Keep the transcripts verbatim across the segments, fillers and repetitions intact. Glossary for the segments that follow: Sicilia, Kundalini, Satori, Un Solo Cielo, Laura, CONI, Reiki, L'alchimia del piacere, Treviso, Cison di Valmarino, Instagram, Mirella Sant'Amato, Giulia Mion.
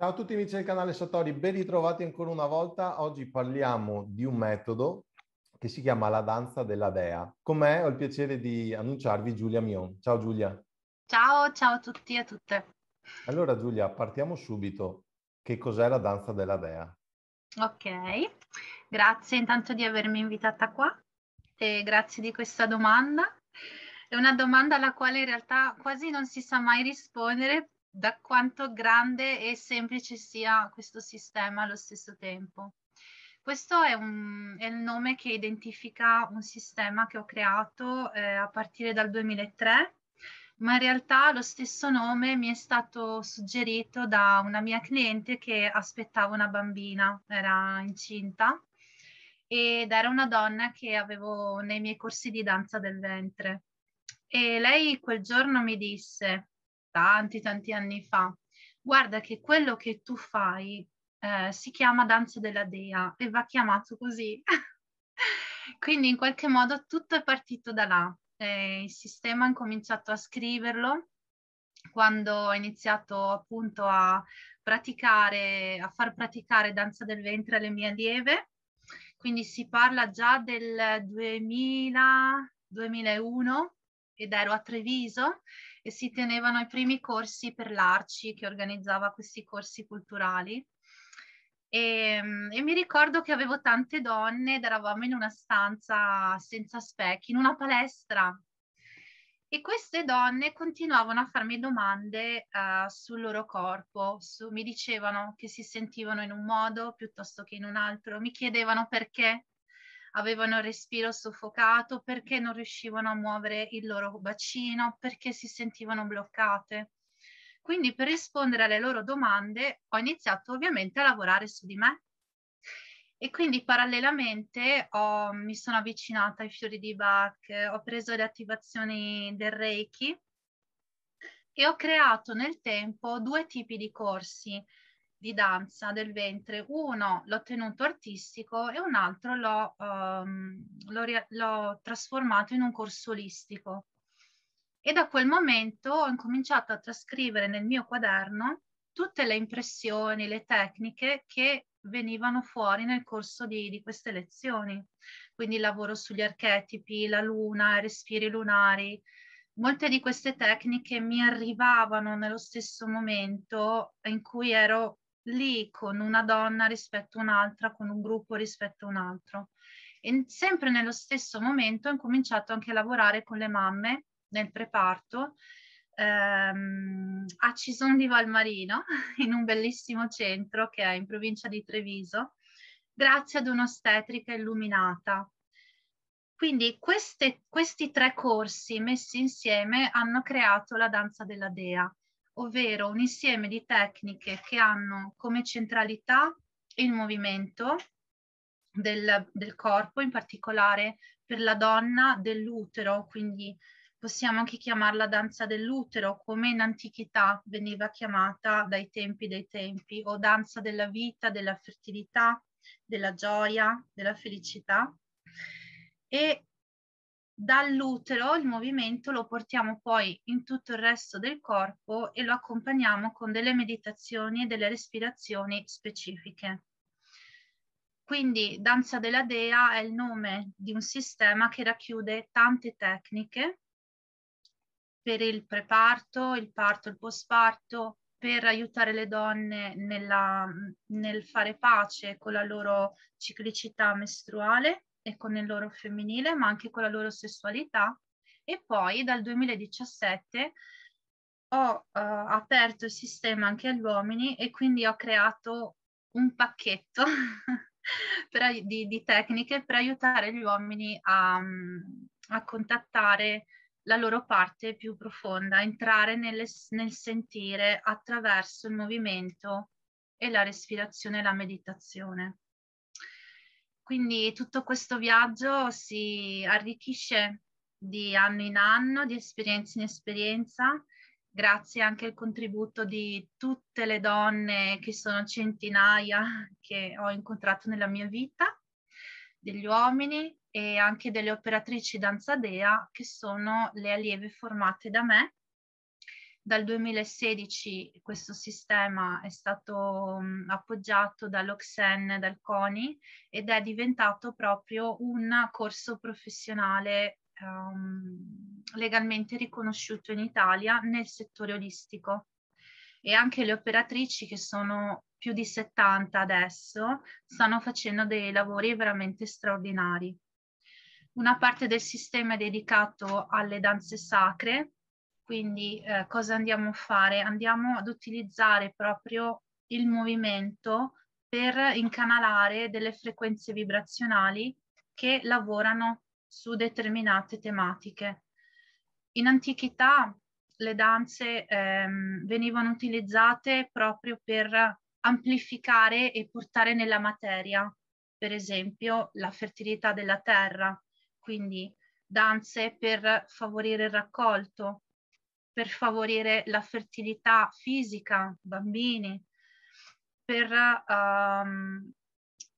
Ciao a tutti amici del canale Satori, ben ritrovati ancora una volta. Oggi parliamo di un metodo che si chiama la danza della dea. Con me ho il piacere di annunciarvi Giulia Mion. Ciao Giulia. Ciao, ciao a tutti e a tutte. Allora Giulia, partiamo subito. Che cos'è la danza della dea? Ok, grazie intanto di avermi invitata qua e grazie di questa domanda. È una domanda alla quale in realtà quasi non si sa mai rispondere, da quanto grande e semplice sia questo sistema allo stesso tempo. Questo è, un, è il nome che identifica un sistema che ho creato eh, a partire dal duemilatré, ma in realtà lo stesso nome mi è stato suggerito da una mia cliente che aspettava una bambina, era incinta, ed era una donna che avevo nei miei corsi di danza del ventre. E lei quel giorno mi disse, tanti tanti anni fa, guarda che quello che tu fai eh, si chiama danza della dea e va chiamato così. Quindi in qualche modo tutto è partito da là. Eh, il sistema ha cominciato a scriverlo quando ho iniziato appunto a praticare, a far praticare danza del ventre alle mie allieve. Quindi si parla già del duemila, duemilauno, ed ero a Treviso e si tenevano i primi corsi per l'Arci, che organizzava questi corsi culturali. E, e mi ricordo che avevo tante donne ed eravamo in una stanza senza specchi, in una palestra. E queste donne continuavano a farmi domande uh, sul loro corpo, su, mi dicevano che si sentivano in un modo piuttosto che in un altro, mi chiedevano perché avevano il respiro soffocato, perché non riuscivano a muovere il loro bacino, perché si sentivano bloccate. Quindi per rispondere alle loro domande ho iniziato ovviamente a lavorare su di me e quindi parallelamente ho, mi sono avvicinata ai fiori di Bach, ho preso le attivazioni del Reiki e ho creato nel tempo due tipi di corsi di danza del ventre. Uno l'ho tenuto artistico e un altro l'ho um, trasformato in un corso olistico. E da quel momento ho incominciato a trascrivere nel mio quaderno tutte le impressioni, le tecniche che venivano fuori nel corso di, di queste lezioni. Quindi il lavoro sugli archetipi, la luna, i respiri lunari. Molte di queste tecniche mi arrivavano nello stesso momento in cui ero lì con una donna rispetto a un'altra, con un gruppo rispetto a un altro, e sempre nello stesso momento ho incominciato anche a lavorare con le mamme nel preparto ehm, a Cison di Valmarino, in un bellissimo centro che è in provincia di Treviso, grazie ad un'ostetrica illuminata. Quindi queste, questi tre corsi messi insieme hanno creato la danza della dea, ovvero un insieme di tecniche che hanno come centralità il movimento del, del corpo, in particolare per la donna dell'utero, quindi possiamo anche chiamarla danza dell'utero, come in antichità veniva chiamata dai tempi dei tempi, o danza della vita, della fertilità, della gioia, della felicità. E dall'utero il movimento lo portiamo poi in tutto il resto del corpo e lo accompagniamo con delle meditazioni e delle respirazioni specifiche. Quindi danza della dea è il nome di un sistema che racchiude tante tecniche per il preparto, il parto, il postparto, per aiutare le donne nella, nel fare pace con la loro ciclicità mestruale e con il loro femminile, ma anche con la loro sessualità. E poi dal duemiladiciassette ho uh, aperto il sistema anche agli uomini e quindi ho creato un pacchetto per, di, di tecniche per aiutare gli uomini a, a contattare la loro parte più profonda, entrare nelle, nel sentire attraverso il movimento e la respirazione e la meditazione. Quindi tutto questo viaggio si arricchisce di anno in anno, di esperienza in esperienza, grazie anche al contributo di tutte le donne, che sono centinaia, che ho incontrato nella mia vita, degli uomini e anche delle operatrici danza dea che sono le allieve formate da me Dal duemilasedici questo sistema è stato mh, appoggiato dall'O C S E N, dal CONI, ed è diventato proprio un corso professionale um, legalmente riconosciuto in Italia nel settore olistico. E anche le operatrici, che sono più di settanta adesso, stanno facendo dei lavori veramente straordinari. Una parte del sistema è dedicato alle danze sacre, quindi eh, cosa andiamo a fare? Andiamo ad utilizzare proprio il movimento per incanalare delle frequenze vibrazionali che lavorano su determinate tematiche. In antichità le danze ehm, venivano utilizzate proprio per amplificare e portare nella materia, per esempio la fertilità della terra, quindi danze per favorire il raccolto, per favorire la fertilità fisica, bambini, per um,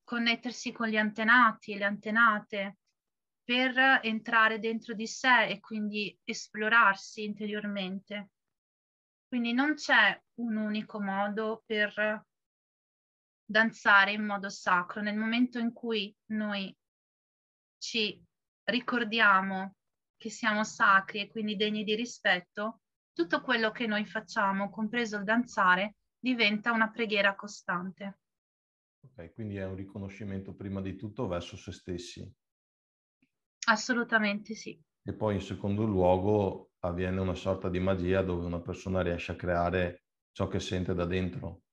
connettersi con gli antenati e le antenate, per entrare dentro di sé e quindi esplorarsi interiormente. Quindi non c'è un unico modo per danzare in modo sacro. Nel momento in cui noi ci ricordiamo che siamo sacri e quindi degni di rispetto, tutto quello che noi facciamo, compreso il danzare, diventa una preghiera costante. Ok, quindi è un riconoscimento prima di tutto verso se stessi. Assolutamente sì. E poi in secondo luogo avviene una sorta di magia dove una persona riesce a creare ciò che sente da dentro.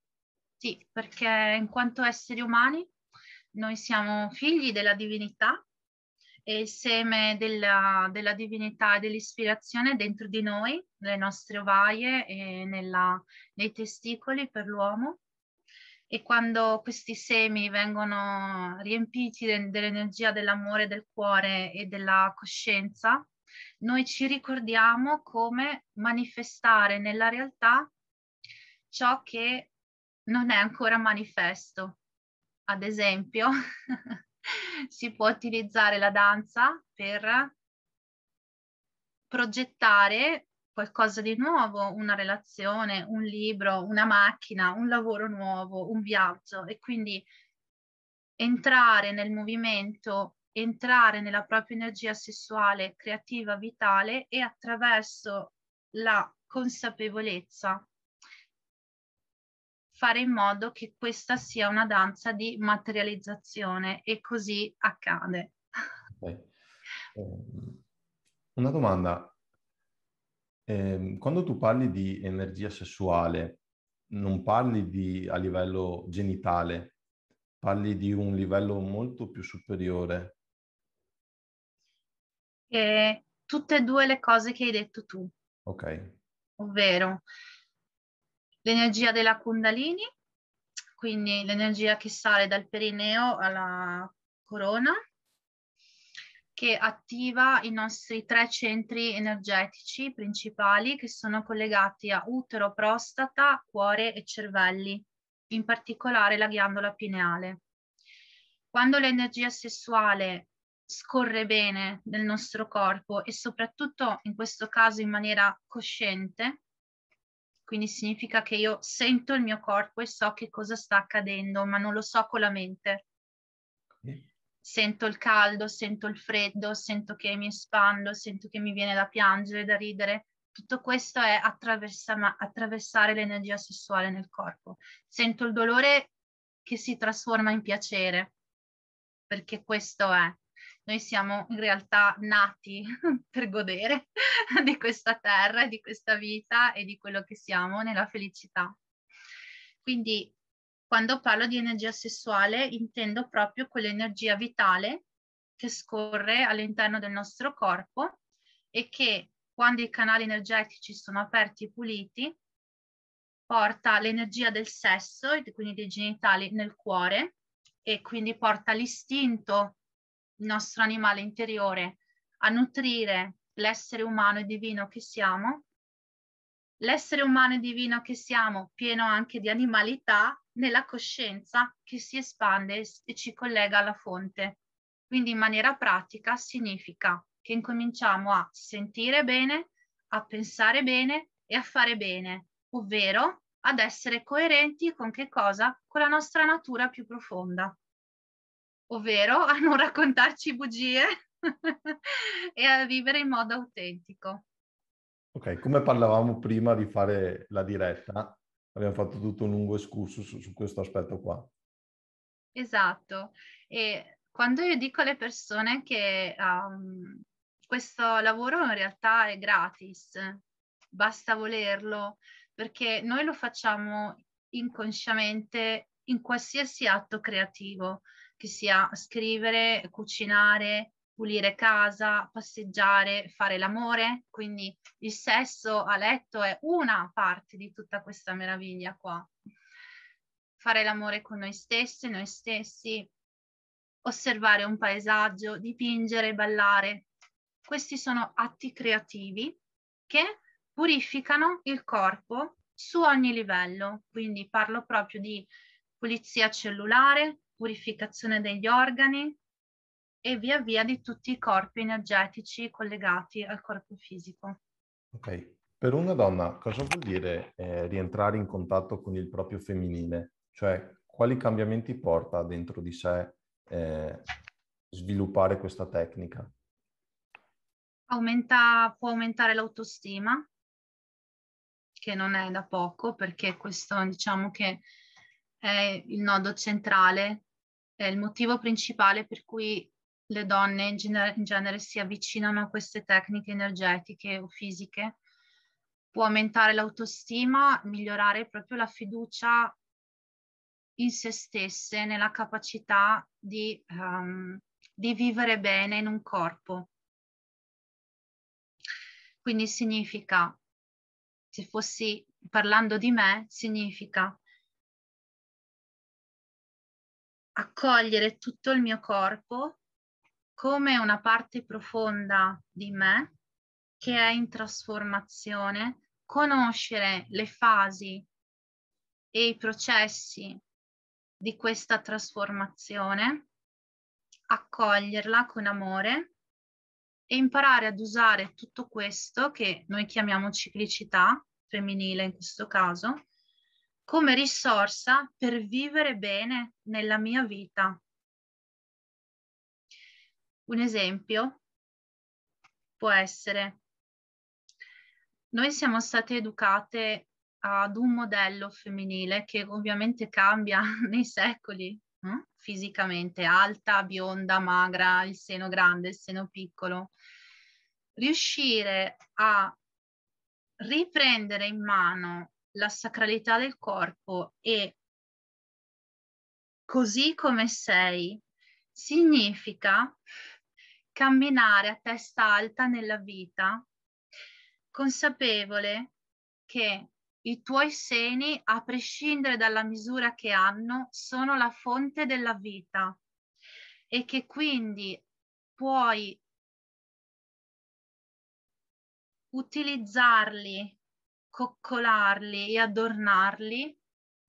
Sì, perché in quanto esseri umani noi siamo figli della divinità e il seme della, della divinità e dell'ispirazione è dentro di noi, nelle nostre ovaie e nella, nei testicoli per l'uomo. E quando questi semi vengono riempiti dell'energia dell'amore, del cuore e della coscienza, noi ci ricordiamo come manifestare nella realtà ciò che non è ancora manifesto. Ad esempio, si può utilizzare la danza per progettare qualcosa di nuovo, una relazione, un libro, una macchina, un lavoro nuovo, un viaggio, e quindi entrare nel movimento, entrare nella propria energia sessuale, creativa, vitale, e attraverso la consapevolezza fare in modo che questa sia una danza di materializzazione, e così accade. Okay. Una domanda. Quando tu parli di energia sessuale, non parli di, a livello genitale, parli di un livello molto più superiore. E tutte e due le cose che hai detto tu. Ok. Ovvero l'energia della Kundalini, quindi l'energia che sale dal perineo alla corona, che attiva i nostri tre centri energetici principali che sono collegati a utero, prostata, cuore e cervelli, in particolare la ghiandola pineale. Quando l'energia sessuale scorre bene nel nostro corpo, e soprattutto in questo caso in maniera cosciente, quindi significa che io sento il mio corpo e so che cosa sta accadendo, ma non lo so con la mente. Sento il caldo, sento il freddo, sento che mi espando, sento che mi viene da piangere, da ridere. Tutto questo è attraversare l'energia sessuale nel corpo. Sento il dolore che si trasforma in piacere, perché questo è. Noi siamo in realtà nati per godere di questa terra, di questa vita e di quello che siamo nella felicità. Quindi, quando parlo di energia sessuale intendo proprio quell'energia vitale che scorre all'interno del nostro corpo e che, quando i canali energetici sono aperti e puliti, porta l'energia del sesso, e quindi dei genitali, nel cuore, e quindi porta l'istinto, il nostro animale interiore, a nutrire l'essere umano e divino che siamo. L'essere umano e divino che siamo, pieno anche di animalità, nella coscienza che si espande e ci collega alla fonte. Quindi in maniera pratica significa che incominciamo a sentire bene, a pensare bene e a fare bene, ovvero ad essere coerenti con che cosa? Con la nostra natura più profonda, ovvero a non raccontarci bugie e a vivere in modo autentico. Ok, come parlavamo prima di fare la diretta, abbiamo fatto tutto un lungo escursus su, su questo aspetto qua. Esatto, e quando io dico alle persone che um, questo lavoro in realtà è gratis, basta volerlo, perché noi lo facciamo inconsciamente in qualsiasi atto creativo, che sia scrivere, cucinare, pulire casa, passeggiare, fare l'amore, quindi il sesso a letto è una parte di tutta questa meraviglia qua. Fare l'amore con noi stessi, noi stessi, osservare un paesaggio, dipingere, ballare. Questi sono atti creativi che purificano il corpo su ogni livello, quindi parlo proprio di pulizia cellulare, purificazione degli organi, e via via di tutti i corpi energetici collegati al corpo fisico. Ok, per una donna cosa vuol dire eh, rientrare in contatto con il proprio femminile? Cioè, quali cambiamenti porta dentro di sé eh, sviluppare questa tecnica? Aumenta, può aumentare l'autostima, che non è da poco, perché questo diciamo che è il nodo centrale, è il motivo principale per cui le donne in, gener- in genere si avvicinano a queste tecniche energetiche o fisiche. Può aumentare l'autostima, migliorare proprio la fiducia in se stesse, nella capacità di, um, di vivere bene in un corpo. Quindi significa, se fossi parlando di me, significa accogliere tutto il mio corpo come una parte profonda di me che è in trasformazione, conoscere le fasi e i processi di questa trasformazione, accoglierla con amore e imparare ad usare tutto questo, che noi chiamiamo ciclicità femminile in questo caso, come risorsa per vivere bene nella mia vita. Un esempio può essere, noi siamo state educate ad un modello femminile che ovviamente cambia nei secoli, eh? Fisicamente, alta, bionda, magra, il seno grande, il seno piccolo. Riuscire a riprendere in mano la sacralità del corpo e così come sei significa camminare a testa alta nella vita, consapevole che i tuoi seni, a prescindere dalla misura che hanno, sono la fonte della vita e che quindi puoi utilizzarli, coccolarli e adornarli,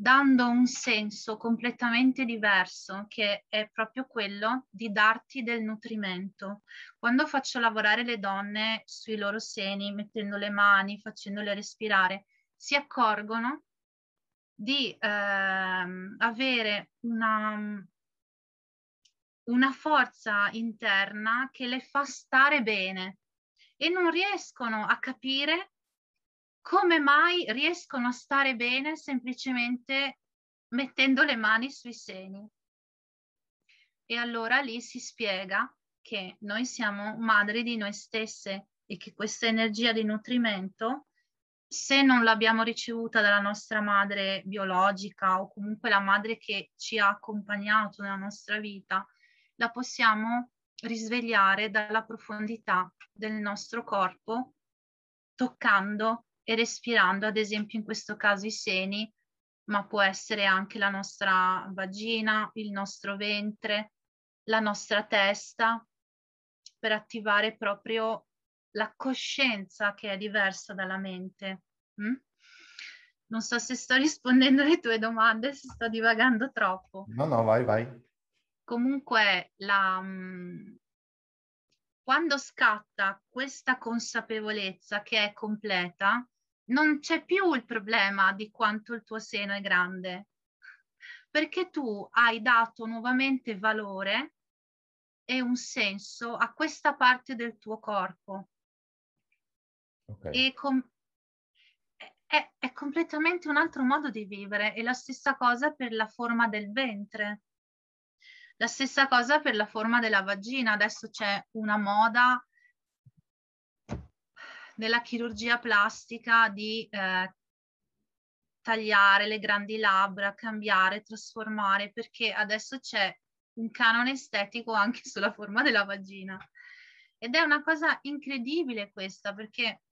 dando un senso completamente diverso, che è proprio quello di darti del nutrimento. Quando faccio lavorare le donne sui loro seni, mettendo le mani, facendole respirare, si accorgono di ehm, avere una, una forza interna che le fa stare bene e non riescono a capire come mai riescono a stare bene semplicemente mettendo le mani sui seni. E allora lì si spiega che noi siamo madri di noi stesse e che questa energia di nutrimento, se non l'abbiamo ricevuta dalla nostra madre biologica o comunque la madre che ci ha accompagnato nella nostra vita, la possiamo risvegliare dalla profondità del nostro corpo, toccando e respirando, ad esempio in questo caso i seni, ma può essere anche la nostra vagina, il nostro ventre, la nostra testa, per attivare proprio la coscienza che è diversa dalla mente. Mm? Non so se sto rispondendo alle tue domande, se sto divagando troppo. No, no, vai, vai. Comunque, la... quando scatta questa consapevolezza che è completa, non c'è più il problema di quanto il tuo seno è grande, perché tu hai dato nuovamente valore e un senso a questa parte del tuo corpo. Okay. E com è, è completamente un altro modo di vivere. E la stessa cosa per la forma del ventre, la stessa cosa per la forma della vagina. Adesso c'è una moda nella chirurgia plastica di eh, tagliare le grandi labbra, cambiare, trasformare, perché adesso c'è un canone estetico anche sulla forma della vagina. Ed è una cosa incredibile questa, perché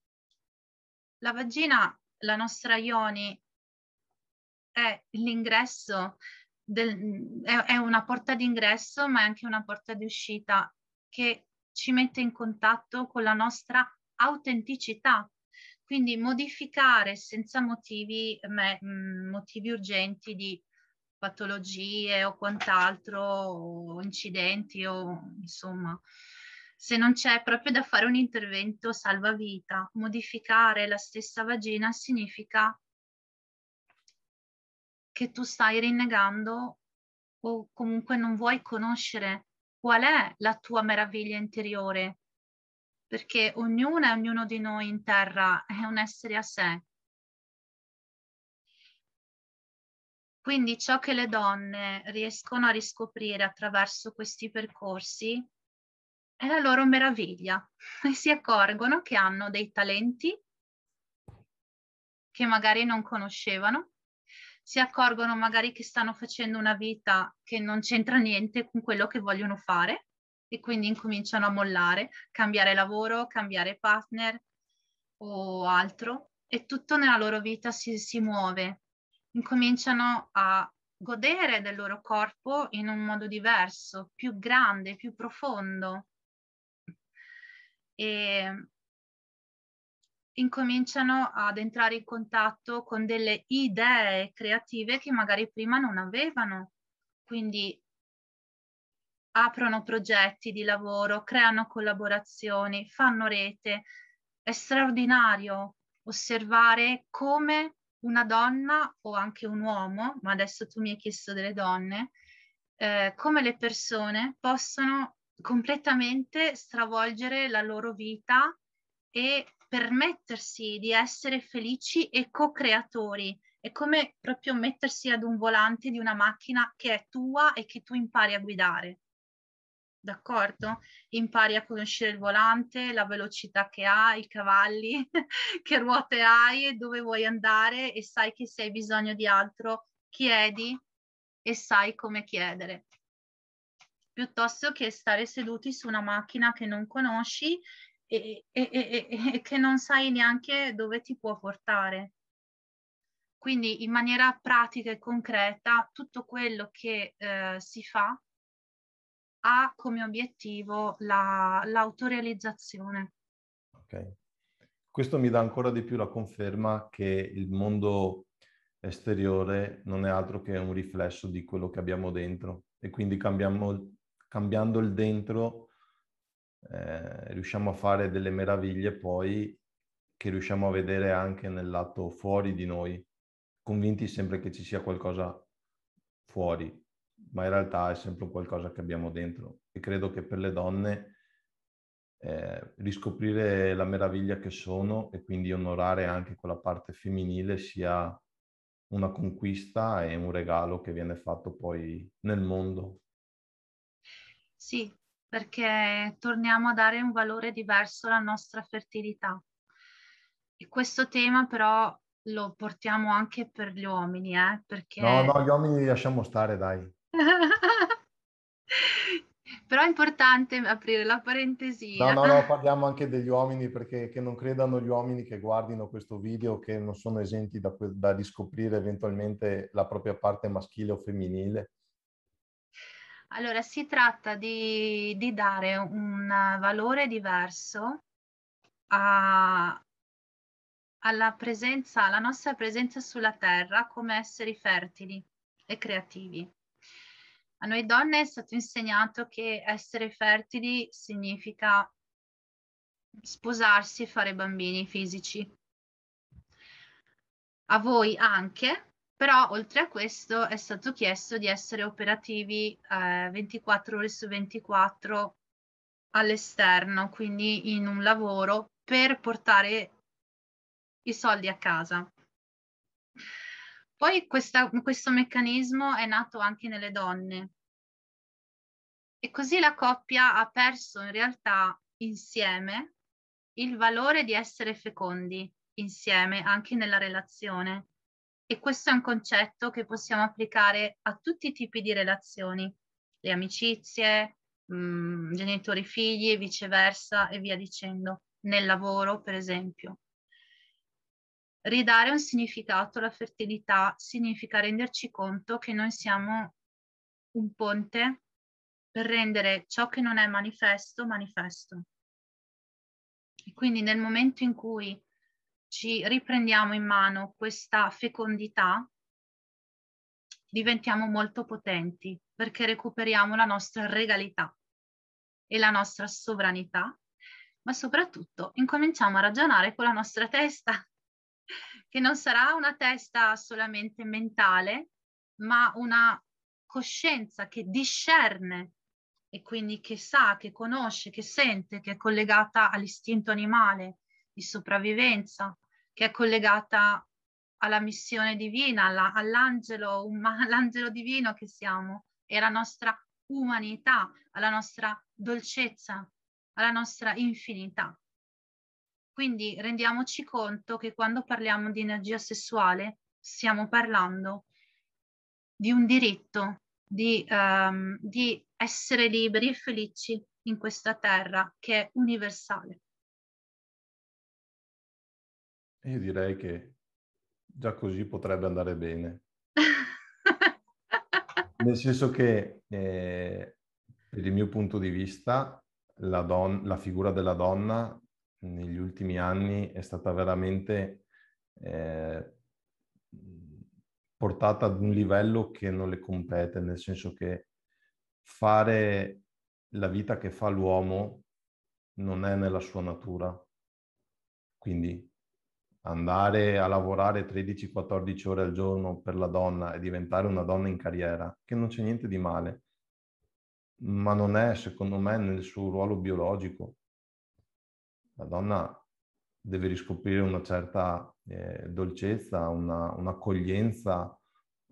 la vagina, la nostra Ioni, è l'ingresso, è, è una porta d'ingresso, ma è anche una porta di uscita che ci mette in contatto con la nostra autenticità. Quindi modificare senza motivi, me, motivi urgenti di patologie o quant'altro, o incidenti, o insomma, se non c'è proprio da fare un intervento salvavita, modificare la stessa vagina significa che tu stai rinnegando o comunque non vuoi conoscere qual è la tua meraviglia interiore, perché ognuna e ognuno di noi in terra è un essere a sé. Quindi ciò che le donne riescono a riscoprire attraverso questi percorsi è la loro meraviglia, e si accorgono che hanno dei talenti che magari non conoscevano, si accorgono magari che stanno facendo una vita che non c'entra niente con quello che vogliono fare, e quindi incominciano a mollare, cambiare lavoro, cambiare partner o altro, e tutto nella loro vita si, si muove. Incominciano a godere del loro corpo in un modo diverso, più grande, più profondo. E incominciano ad entrare in contatto con delle idee creative che magari prima non avevano, quindi aprono progetti di lavoro, creano collaborazioni, fanno rete. È straordinario osservare come una donna o anche un uomo, ma adesso tu mi hai chiesto delle donne, eh, come le persone possono completamente stravolgere la loro vita e permettersi di essere felici e co-creatori. È come proprio mettersi ad un volante di una macchina che è tua e che tu impari a guidare, d'accordo? Impari a conoscere il volante, la velocità che ha, i cavalli, che ruote hai, dove vuoi andare, e sai che se hai bisogno di altro chiedi e sai come chiedere, piuttosto che stare seduti su una macchina che non conosci e, e, e, e, e che non sai neanche dove ti può portare. Quindi in maniera pratica e concreta tutto quello che eh, si fa ha come obiettivo la, l'autorealizzazione. Ok, questo mi dà ancora di più la conferma che il mondo esteriore non è altro che un riflesso di quello che abbiamo dentro, e quindi cambiamo, cambiando il dentro eh, riusciamo a fare delle meraviglie poi che riusciamo a vedere anche nel lato fuori di noi, convinti sempre che ci sia qualcosa fuori, ma in realtà è sempre qualcosa che abbiamo dentro. E credo che per le donne eh, riscoprire la meraviglia che sono, e quindi onorare anche quella parte femminile, sia una conquista e un regalo che viene fatto poi nel mondo. Sì, perché torniamo a dare un valore diverso alla nostra fertilità. E questo tema però lo portiamo anche per gli uomini, eh? Perché... No, no, gli uomini li lasciamo stare, dai. Però è importante aprire la parentesi. No, no, no, parliamo anche degli uomini, perché che non credano gli uomini che guardino questo video che non sono esenti da, da riscoprire eventualmente la propria parte maschile o femminile. Allora, si tratta di, di dare un valore diverso a... alla presenza, alla nostra presenza sulla terra come esseri fertili e creativi. A noi donne è stato insegnato che essere fertili significa sposarsi e fare bambini fisici. a voi anche, però oltre a questo è stato chiesto di essere operativi eh, ventiquattro ore su ventiquattro all'esterno, quindi in un lavoro per portare i soldi a casa. Poi questa, questo meccanismo è nato anche nelle donne e così la coppia ha perso in realtà insieme il valore di essere fecondi insieme anche nella relazione, e questo è un concetto che possiamo applicare a tutti i tipi di relazioni, le amicizie, mh, genitori figli e viceversa e via dicendo, nel lavoro per esempio. Ridare un significato alla fertilità significa renderci conto che noi siamo un ponte per rendere ciò che non è manifesto, manifesto. E quindi nel momento in cui ci riprendiamo in mano questa fecondità, diventiamo molto potenti perché recuperiamo la nostra regalità e la nostra sovranità, ma soprattutto incominciamo a ragionare con la nostra testa, che non sarà una testa solamente mentale, ma una coscienza che discerne e quindi che sa, che conosce, che sente, che è collegata all'istinto animale di sopravvivenza, che è collegata alla missione divina, alla, all'angelo, umano, all'angelo divino che siamo, e alla nostra umanità, alla nostra dolcezza, alla nostra infinità. Quindi rendiamoci conto che quando parliamo di energia sessuale stiamo parlando di un diritto di, um, di essere liberi e felici in questa terra che è universale. Io direi che già così potrebbe andare bene. Nel senso che, eh, per il mio punto di vista, la, don- la figura della donna negli ultimi anni è stata veramente eh, portata ad un livello che non le compete, nel senso che fare la vita che fa l'uomo non è nella sua natura. Quindi andare a lavorare tredici quattordici ore al giorno per la donna e diventare una donna in carriera, che non c'è niente di male, ma non è, secondo me, nel suo ruolo biologico. La donna deve riscoprire una certa eh, dolcezza, una, un'accoglienza,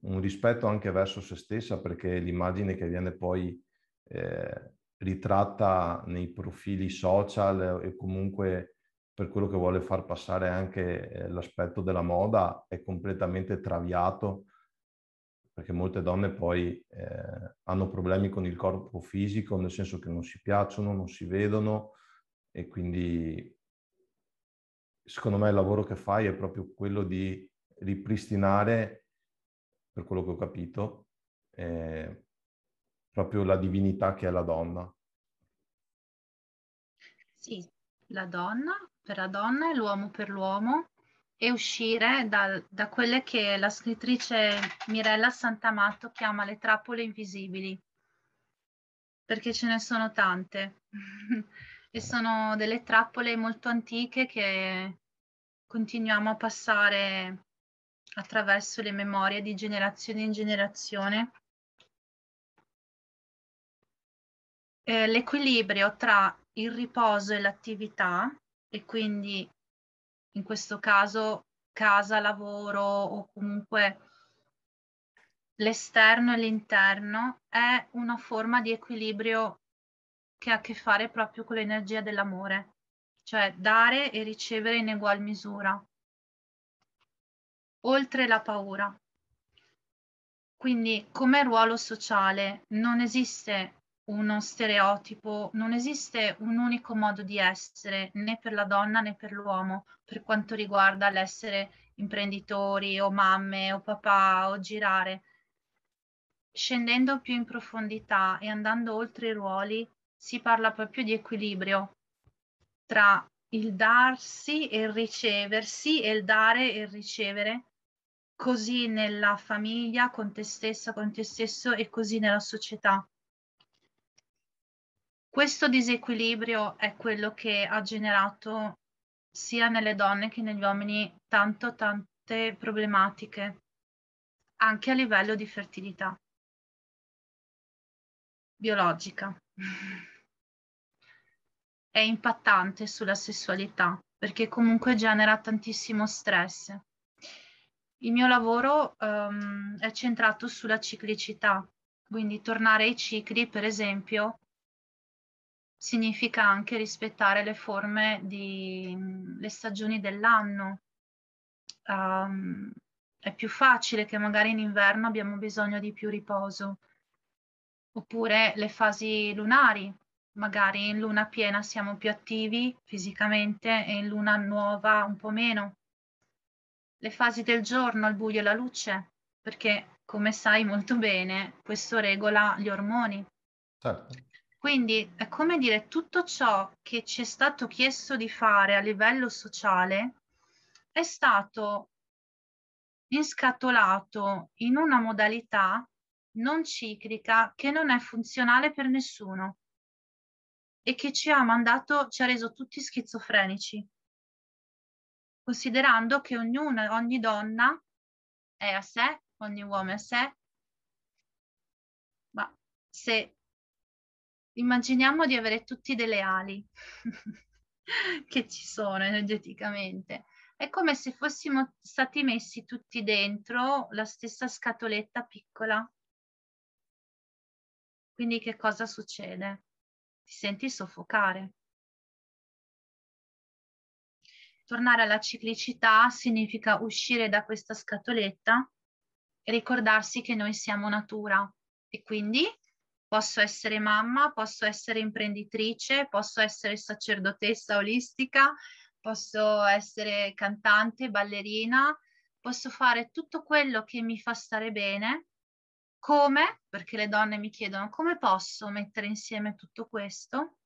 un rispetto anche verso se stessa, perché l'immagine che viene poi eh, ritratta nei profili social e comunque per quello che vuole far passare anche eh, l'aspetto della moda è completamente traviato, perché molte donne poi eh, hanno problemi con il corpo fisico, nel senso che non si piacciono, non si vedono. E quindi secondo me il lavoro che fai è proprio quello di ripristinare, per quello che ho capito, eh, proprio la divinità che è la donna. Sì, la donna per la donna e l'uomo per l'uomo, e uscire da, da quelle che la scrittrice Mirella Sant'Amato chiama le trappole invisibili, perché ce ne sono tante. E sono delle trappole molto antiche che continuiamo a passare attraverso le memorie di generazione in generazione. Eh, l'equilibrio tra il riposo e l'attività, e quindi in questo caso casa, lavoro o comunque l'esterno e l'interno, è una forma di equilibrio che ha a che fare proprio con l'energia dell'amore, cioè dare e ricevere in egual misura, oltre la paura. Quindi come ruolo sociale non esiste uno stereotipo, non esiste un unico modo di essere né per la donna né per l'uomo per quanto riguarda l'essere imprenditori o mamme o papà o girare. Scendendo più in profondità e andando oltre i ruoli, si parla proprio di equilibrio tra il darsi e il riceversi e il dare e il ricevere, così nella famiglia, con te stessa, con te stesso e così nella società. Questo disequilibrio è quello che ha generato sia nelle donne che negli uomini tanto, tan- certe problematiche, anche a livello di fertilità biologica. È impattante sulla sessualità, perché comunque genera tantissimo stress. Il mio lavoro um, è centrato sulla ciclicità, quindi tornare ai cicli, per esempio, significa anche rispettare le forme di le stagioni dell'anno. Um, è più facile che magari in inverno abbiamo bisogno di più riposo, oppure le fasi lunari, magari in luna piena siamo più attivi fisicamente e in luna nuova un po' meno. Le fasi del giorno, il buio e la luce, perché come sai molto bene questo regola gli ormoni. Certo. Quindi è come dire, tutto ciò che ci è stato chiesto di fare a livello sociale è stato inscatolato in una modalità non ciclica che non è funzionale per nessuno e che ci ha mandato, ci ha reso tutti schizofrenici, considerando che ognuna, ogni donna è a sé, ogni uomo è a sé. Ma se immaginiamo di avere tutti delle ali che ci sono energeticamente, è come se fossimo stati messi tutti dentro la stessa scatoletta piccola. Quindi che cosa succede? Ti senti soffocare. Tornare alla ciclicità significa uscire da questa scatoletta e ricordarsi che noi siamo natura e quindi posso essere mamma, posso essere imprenditrice, posso essere sacerdotessa olistica, posso essere cantante, ballerina, posso fare tutto quello che mi fa stare bene. Come? Perché le donne mi chiedono come posso mettere insieme tutto questo,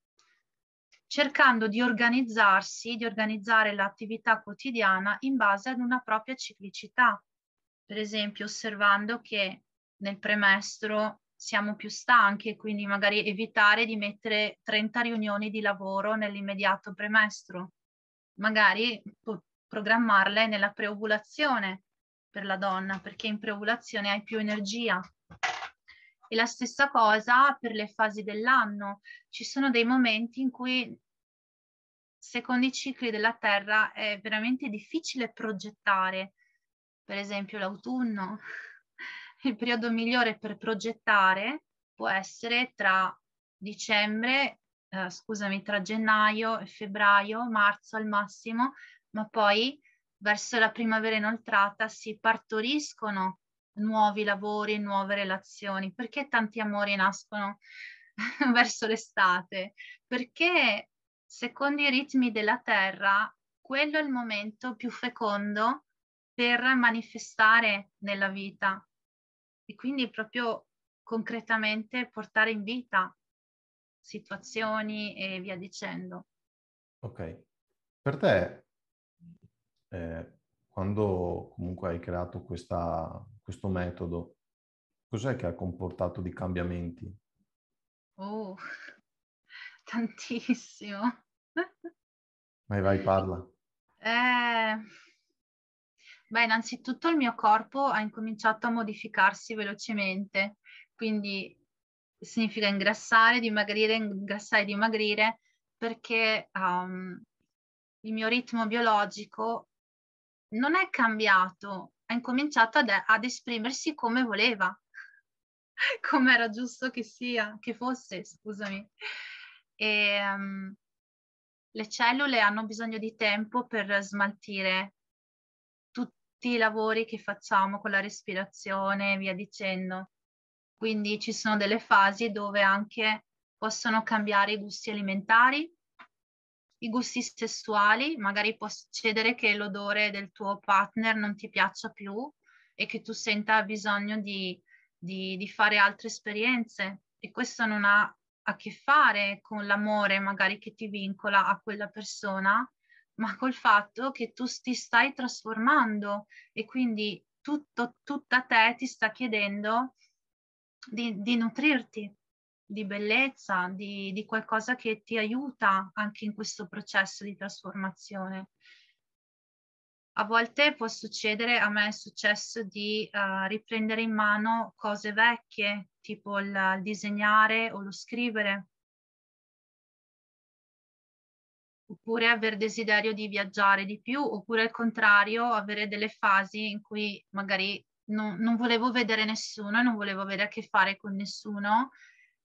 cercando di organizzarsi, di organizzare l'attività quotidiana in base ad una propria ciclicità. Per esempio, osservando che nel premestro siamo più stanchi, quindi magari evitare di mettere trenta riunioni di lavoro nell'immediato premestro, magari programmarle nella preovulazione per la donna, perché in preovulazione hai più energia. E la stessa cosa per le fasi dell'anno. Ci sono dei momenti in cui, secondo i cicli della Terra, è veramente difficile progettare, per esempio l'autunno. Il periodo migliore per progettare può essere tra dicembre, eh, scusami, tra gennaio e febbraio, marzo al massimo, ma poi verso la primavera inoltrata si partoriscono nuovi lavori, nuove relazioni. Perché tanti amori nascono verso l'estate? Perché secondo i ritmi della Terra quello è il momento più fecondo per manifestare nella vita. E quindi proprio concretamente portare in vita situazioni e via dicendo. Ok. Per te, eh, quando comunque hai creato questa, questo metodo, cos'è che ha comportato di cambiamenti? Oh, tantissimo. Vai, vai, parla. Eh... Beh, innanzitutto il mio corpo ha incominciato a modificarsi velocemente, quindi significa ingrassare, dimagrire, ingrassare, dimagrire, perché um, il mio ritmo biologico non è cambiato, ha incominciato ad, ad esprimersi come voleva, come era giusto che sia, che fosse, scusami. E, um, le cellule hanno bisogno di tempo per smaltire i lavori che facciamo con la respirazione e via dicendo. Quindi ci sono delle fasi dove anche possono cambiare i gusti alimentari, i gusti sessuali, magari può succedere che l'odore del tuo partner non ti piaccia più e che tu senta bisogno di, di, di fare altre esperienze, e questo non ha a che fare con l'amore magari che ti vincola a quella persona, ma col fatto che tu ti stai trasformando e quindi tutto, tutta te ti sta chiedendo di, di nutrirti, di bellezza, di, di qualcosa che ti aiuta anche in questo processo di trasformazione. A volte può succedere, a me è successo di uh, riprendere in mano cose vecchie, tipo il, il disegnare o lo scrivere, oppure aver desiderio di viaggiare di più, oppure al contrario avere delle fasi in cui magari non, non volevo vedere nessuno, non volevo avere a che fare con nessuno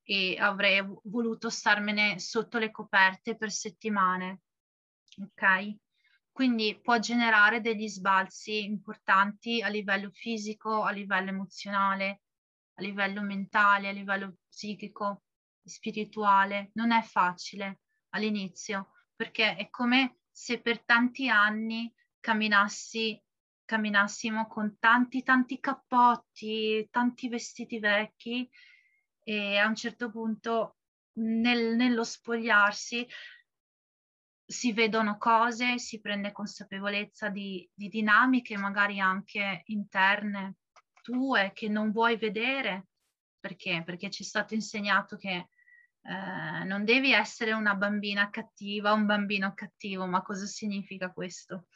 e avrei voluto starmene sotto le coperte per settimane, ok? Quindi può generare degli sbalzi importanti a livello fisico, a livello emozionale, a livello mentale, a livello psichico, spirituale. Non è facile all'inizio, perché è come se per tanti anni camminassi, camminassimo con tanti, tanti cappotti, tanti vestiti vecchi, e a un certo punto nel, nello spogliarsi si vedono cose, si prende consapevolezza di, di dinamiche magari anche interne tue che non vuoi vedere. Perché? Perché ci è stato insegnato che eh, non devi essere una bambina cattiva, un bambino cattivo. Ma cosa significa questo?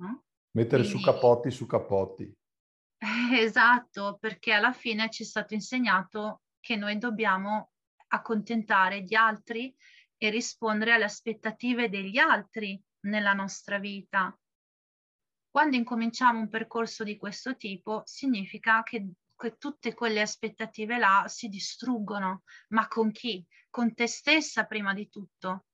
No? Mettere Quindi... su cappotti su cappotti. Esatto, perché alla fine ci è stato insegnato che noi dobbiamo accontentare gli altri e rispondere alle aspettative degli altri nella nostra vita. Quando incominciamo un percorso di questo tipo, significa che, che tutte quelle aspettative là si distruggono. Ma con chi? Con te stessa prima di tutto.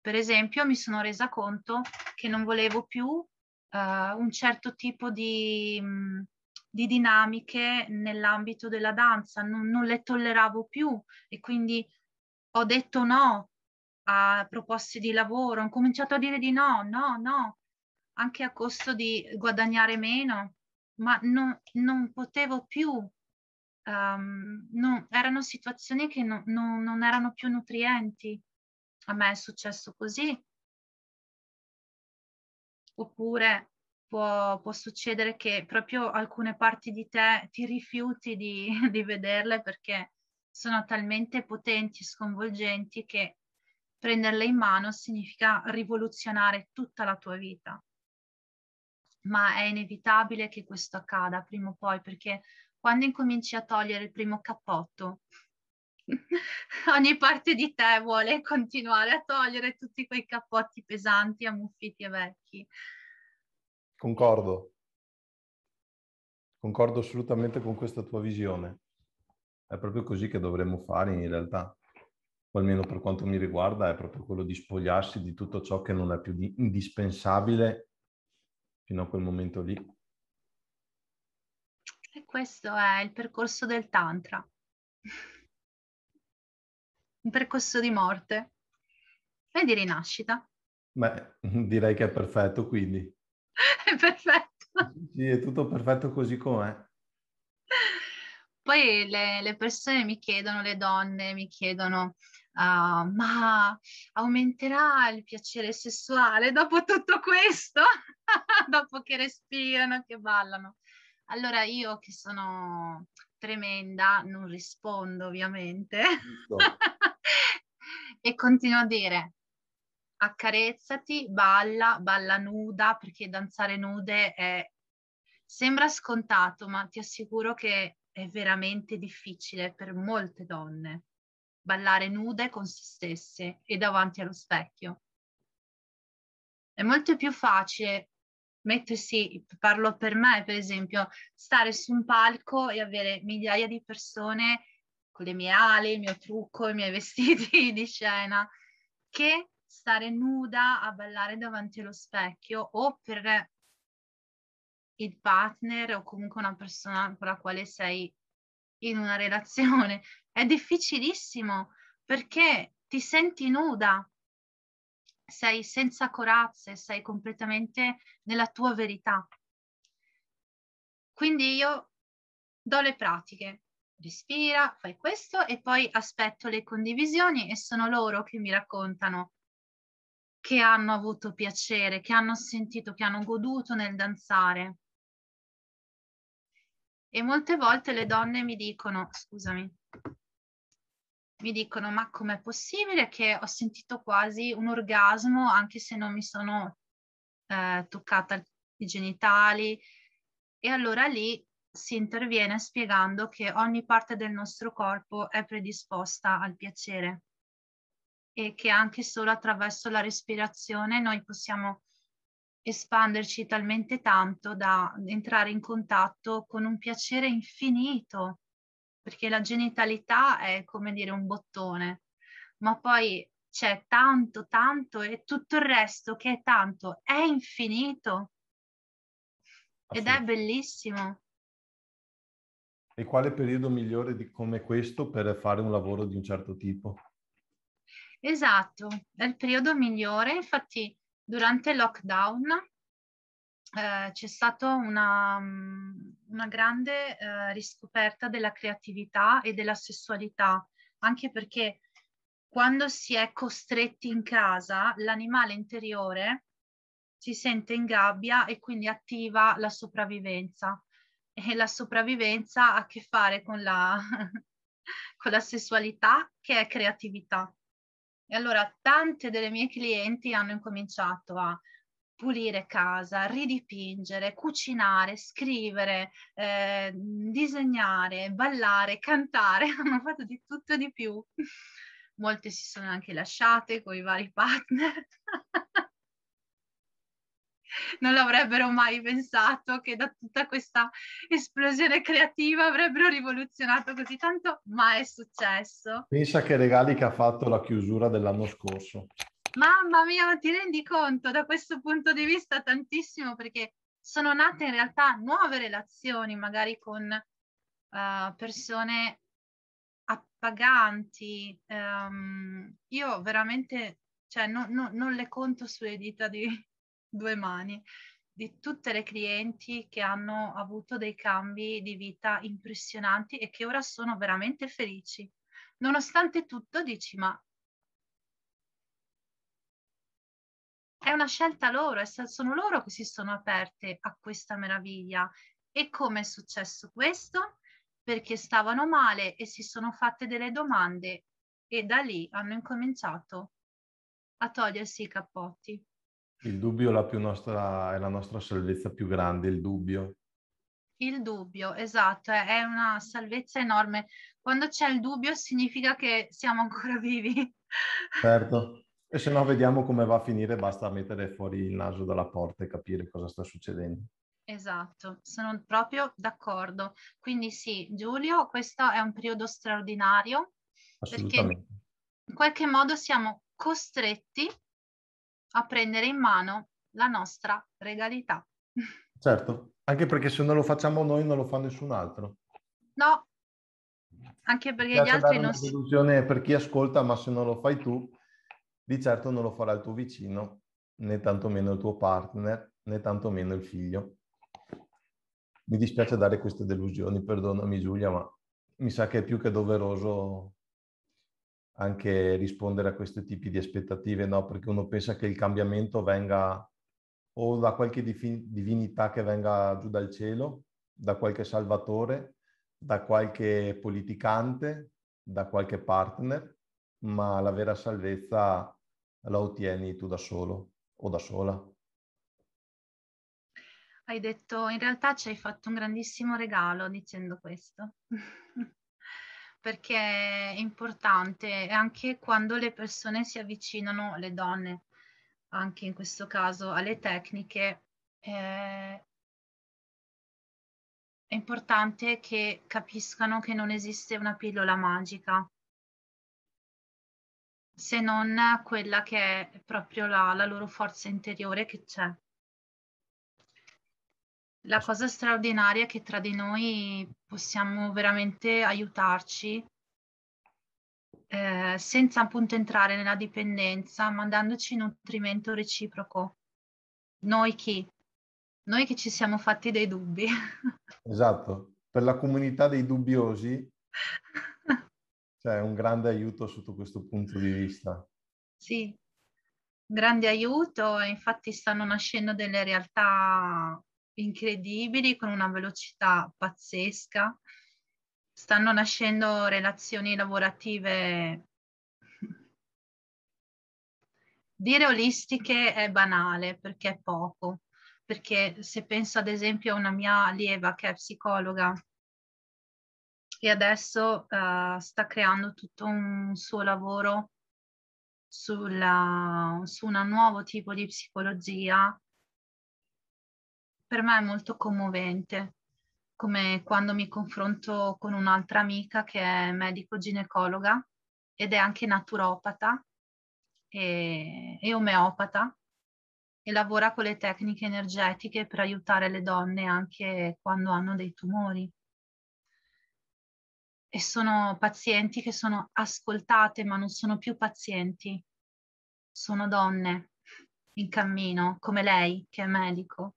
Per esempio, mi sono resa conto che non volevo più uh, un certo tipo di, mh, di dinamiche nell'ambito della danza, non, non le tolleravo più e quindi ho detto no a proposte di lavoro, ho cominciato a dire di no, no, no, anche a costo di guadagnare meno, ma non, non potevo più, um, non, erano situazioni che no, no, non erano più nutrienti. A me è successo così. Oppure può, può succedere che proprio alcune parti di te ti rifiuti di, di vederle perché sono talmente potenti, sconvolgenti, che prenderle in mano significa rivoluzionare tutta la tua vita. Ma è inevitabile che questo accada prima o poi, perché quando incominci a togliere il primo cappotto, ogni parte di te vuole continuare a togliere tutti quei cappotti pesanti, ammuffiti e vecchi. Concordo. Concordo assolutamente con questa tua visione. È proprio così che dovremmo fare in realtà, o almeno per quanto mi riguarda è proprio quello di spogliarsi di tutto ciò che non è più di indispensabile fino a quel momento lì. E questo è il percorso del tantra, un percorso di morte e di rinascita. Beh, direi che è perfetto quindi. È perfetto. Sì, è tutto perfetto così com'è. Poi le, le persone mi chiedono, le donne mi chiedono, uh, ma aumenterà il piacere sessuale dopo tutto questo? Dopo che respirano, che ballano? Allora io, che sono tremenda, non rispondo ovviamente. E continuo a dire: accarezzati, balla, balla nuda, perché danzare nude è... sembra scontato, ma ti assicuro che è veramente difficile per molte donne ballare nude con se stesse e davanti allo specchio. È molto più facile mettersi, parlo per me per esempio, stare su un palco e avere migliaia di persone con le mie ali, il mio trucco, i miei vestiti di scena, che stare nuda a ballare davanti allo specchio, o per il partner o comunque una persona con la quale sei in una relazione. È difficilissimo perché ti senti nuda, sei senza corazze, sei completamente nella tua verità. Quindi io do le pratiche: respira, fai questo, e poi aspetto le condivisioni, e sono loro che mi raccontano che hanno avuto piacere, che hanno sentito, che hanno goduto nel danzare. E molte volte le donne mi dicono, scusami, mi dicono: ma com'è possibile che ho sentito quasi un orgasmo anche se non mi sono eh, toccata i genitali, e allora lì si interviene spiegando che ogni parte del nostro corpo è predisposta al piacere e che anche solo attraverso la respirazione noi possiamo espanderci talmente tanto da entrare in contatto con un piacere infinito, perché la genitalità è come dire un bottone, ma poi c'è tanto, tanto e tutto il resto che è tanto, è infinito ed è bellissimo. E quale periodo migliore di, come questo per fare un lavoro di un certo tipo? Esatto, è il periodo migliore. Infatti durante il lockdown eh, c'è stata una, una grande eh, riscoperta della creatività e della sessualità, anche perché quando si è costretti in casa l'animale interiore si sente in gabbia e quindi attiva la sopravvivenza. E la sopravvivenza ha a che fare con la, con la sessualità, che è creatività. E allora tante delle mie clienti hanno incominciato a pulire casa, ridipingere, cucinare, scrivere, eh, disegnare, ballare, cantare, hanno fatto di tutto e di più. Molte si sono anche lasciate con i vari partner. Non l'avrebbero mai pensato che da tutta questa esplosione creativa avrebbero rivoluzionato così tanto, ma è successo. Pensa che regali che ha fatto la chiusura dell'anno scorso. Mamma mia, ma ti rendi conto? Da questo punto di vista tantissimo, perché sono nate in realtà nuove relazioni, magari con uh, persone appaganti. Um, io veramente, cioè, no, no, non le conto sulle dita di... due mani, di tutte le clienti che hanno avuto dei cambi di vita impressionanti e che ora sono veramente felici. Nonostante tutto dici, ma è una scelta loro, sono loro che si sono aperte a questa meraviglia. E come è successo questo? Perché stavano male e si sono fatte delle domande e da lì hanno incominciato a togliersi i cappotti. Il dubbio è la, più nostra, è la nostra salvezza più grande, il dubbio. Il dubbio, esatto, è una salvezza enorme. Quando c'è il dubbio significa che siamo ancora vivi. Certo, e se no vediamo come va a finire, basta mettere fuori il naso dalla porta e capire cosa sta succedendo. Esatto, sono proprio d'accordo. Quindi sì, Giulio, questo è un periodo straordinario. Assolutamente. Perché in qualche modo siamo costretti a prendere in mano la nostra regalità. Certo, anche perché se non lo facciamo noi non lo fa nessun altro. No, anche perché gli altri non si... Per chi ascolta, ma se non lo fai tu, di certo non lo farà il tuo vicino, né tantomeno il tuo partner, né tantomeno il figlio. Mi dispiace dare queste delusioni, perdonami Giulia, ma mi sa che è più che doveroso anche rispondere a questi tipi di aspettative, no? Perché uno pensa che il cambiamento venga o da qualche divinità che venga giù dal cielo, da qualche salvatore, da qualche politicante, da qualche partner, ma la vera salvezza la ottieni tu da solo o da sola. Hai detto, in realtà ci hai fatto un grandissimo regalo dicendo questo. Perché è importante anche quando le persone si avvicinano, le donne, anche in questo caso, alle tecniche, eh, è importante che capiscano che non esiste una pillola magica, se non quella che è proprio la, la loro forza interiore che c'è. La cosa straordinaria è che tra di noi possiamo veramente aiutarci eh, senza appunto entrare nella dipendenza, ma dandoci nutrimento reciproco. Noi chi? Noi che ci siamo fatti dei dubbi. Esatto, per la comunità dei dubbiosi cioè un grande aiuto sotto questo punto di vista. Sì, grande aiuto, infatti stanno nascendo delle realtà incredibili, con una velocità pazzesca. Stanno nascendo relazioni lavorative Dire olistiche è banale perché è poco, perché se penso ad esempio a una mia allieva che è psicologa e adesso uh, sta creando tutto un suo lavoro sulla, su un nuovo tipo di psicologia, per me è molto commovente, come quando mi confronto con un'altra amica che è medico ginecologa ed è anche naturopata e, e omeopata e lavora con le tecniche energetiche per aiutare le donne anche quando hanno dei tumori. E sono pazienti che sono ascoltate, ma non sono più pazienti, sono donne in cammino, come lei che è medico,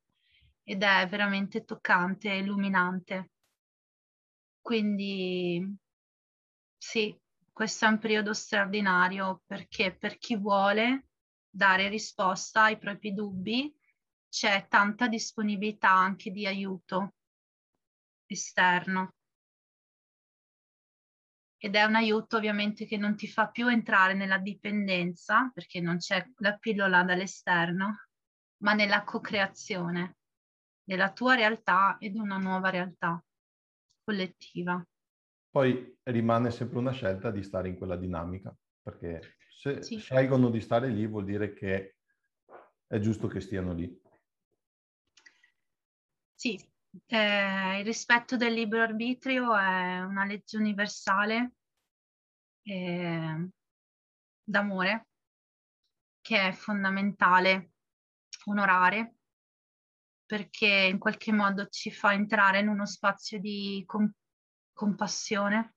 ed è veramente toccante e illuminante. Quindi sì, questo è un periodo straordinario perché per chi vuole dare risposta ai propri dubbi c'è tanta disponibilità anche di aiuto esterno. Ed è un aiuto ovviamente che non ti fa più entrare nella dipendenza, perché non c'è la pillola dall'esterno, ma nella co-creazione della tua realtà e di una nuova realtà collettiva. Poi rimane sempre una scelta di stare in quella dinamica, perché se sì. scelgono di stare lì vuol dire che è giusto che stiano lì. Sì. Eh, il rispetto del libero arbitrio è una legge universale eh, d'amore che è fondamentale onorare, perché in qualche modo ci fa entrare in uno spazio di comp- compassione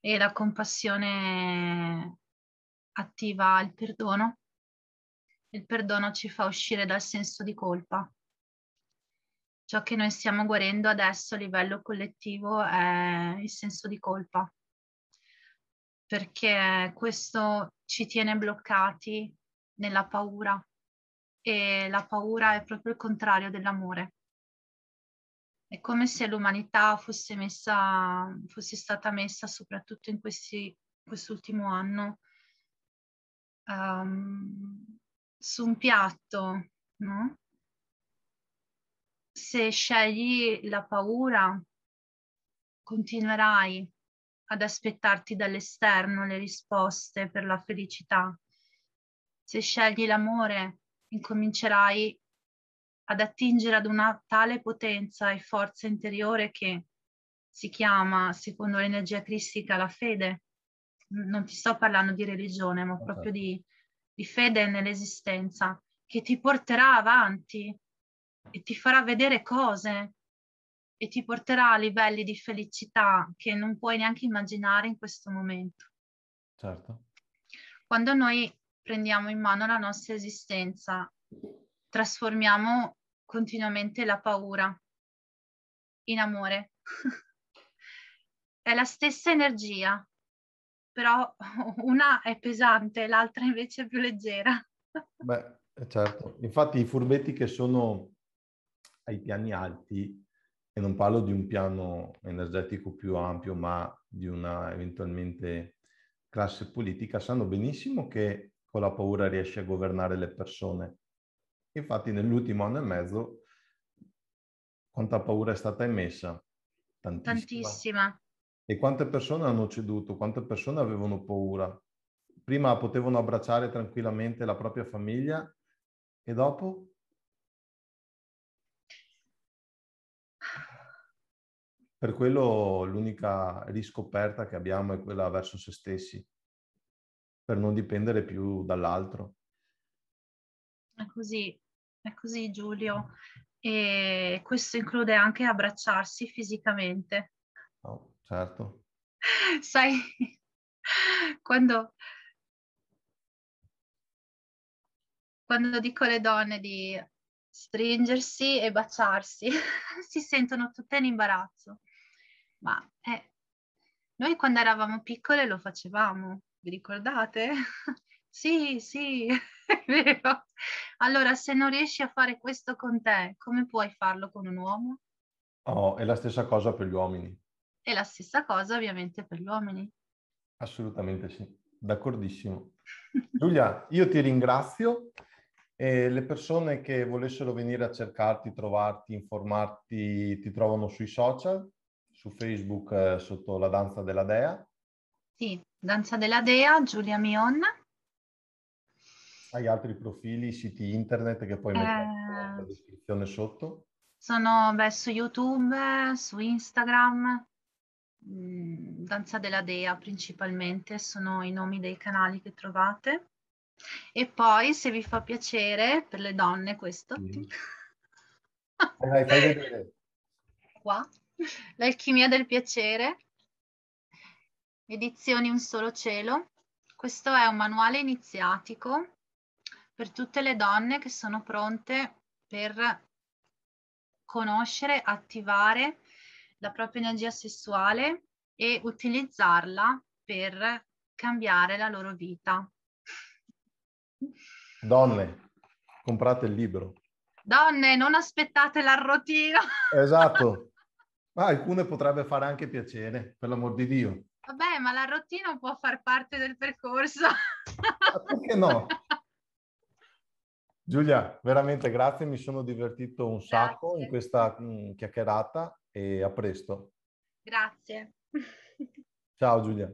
e la compassione attiva il perdono. Il perdono ci fa uscire dal senso di colpa. Ciò che noi stiamo guarendo adesso a livello collettivo è il senso di colpa, perché questo ci tiene bloccati nella paura e la paura è proprio il contrario dell'amore. È come se l'umanità fosse messa, fosse stata messa soprattutto in questi, quest'ultimo anno um, su un piatto, no? Se scegli la paura, continuerai ad aspettarti dall'esterno le risposte per la felicità. Se scegli l'amore, incomincerai ad attingere ad una tale potenza e forza interiore che si chiama, secondo l'energia cristica, la fede. Non ti sto parlando di religione, ma proprio di, di fede nell'esistenza, che ti porterà avanti e ti farà vedere cose e ti porterà a livelli di felicità che non puoi neanche immaginare in questo momento. Certo. Quando noi prendiamo in mano la nostra esistenza, trasformiamo continuamente la paura in amore. È la stessa energia, però una è pesante, l'altra invece è più leggera. Beh, certo. Infatti i furbetti che sono ai piani alti, e non parlo di un piano energetico più ampio, ma di una eventualmente classe politica, sanno benissimo che con la paura riesce a governare le persone. Infatti nell'ultimo anno e mezzo quanta paura è stata emessa? Tantissima. Tantissima. E quante persone hanno ceduto, quante persone avevano paura. Prima potevano abbracciare tranquillamente la propria famiglia e dopo? Per quello l'unica riscoperta che abbiamo è quella verso se stessi, per non dipendere più dall'altro. È così, è così Giulio. E questo include anche abbracciarsi fisicamente. Oh, certo. Sai, quando, quando dico alle donne di stringersi e baciarsi, si sentono tutte in imbarazzo. Ma eh, noi quando eravamo piccole lo facevamo, vi ricordate? Sì, sì, è vero. Allora, se non riesci a fare questo con te, come puoi farlo con un uomo? Oh, è la stessa cosa per gli uomini. È la stessa cosa ovviamente per gli uomini. Assolutamente sì, d'accordissimo. Giulia, io ti ringrazio. E le persone che volessero venire a cercarti, trovarti, informarti, ti trovano sui social, su Facebook eh, sotto la Danza della Dea. Sì, Danza della Dea, Giulia Mion. Hai altri profili, siti internet che puoi eh, mettere nella descrizione sotto? Sono beh, su YouTube, su Instagram, Danza della Dea principalmente, sono i nomi dei canali che trovate. E poi, se vi fa piacere, per le donne questo, mm. Dai, fai vedere. Qua, L'alchimia del piacere, edizioni Un Solo Cielo. Questo è un manuale iniziatico per tutte le donne che sono pronte per conoscere, attivare la propria energia sessuale e utilizzarla per cambiare la loro vita. Donne, comprate il libro. Donne, non aspettate l'arrotino. Esatto. Ma alcune potrebbe fare anche piacere, per l'amor di Dio. Vabbè, ma l'arrotino può far parte del percorso. Ma perché no? Giulia, veramente grazie, mi sono divertito un sacco grazie. in questa mh, chiacchierata e a presto. Grazie. Ciao Giulia.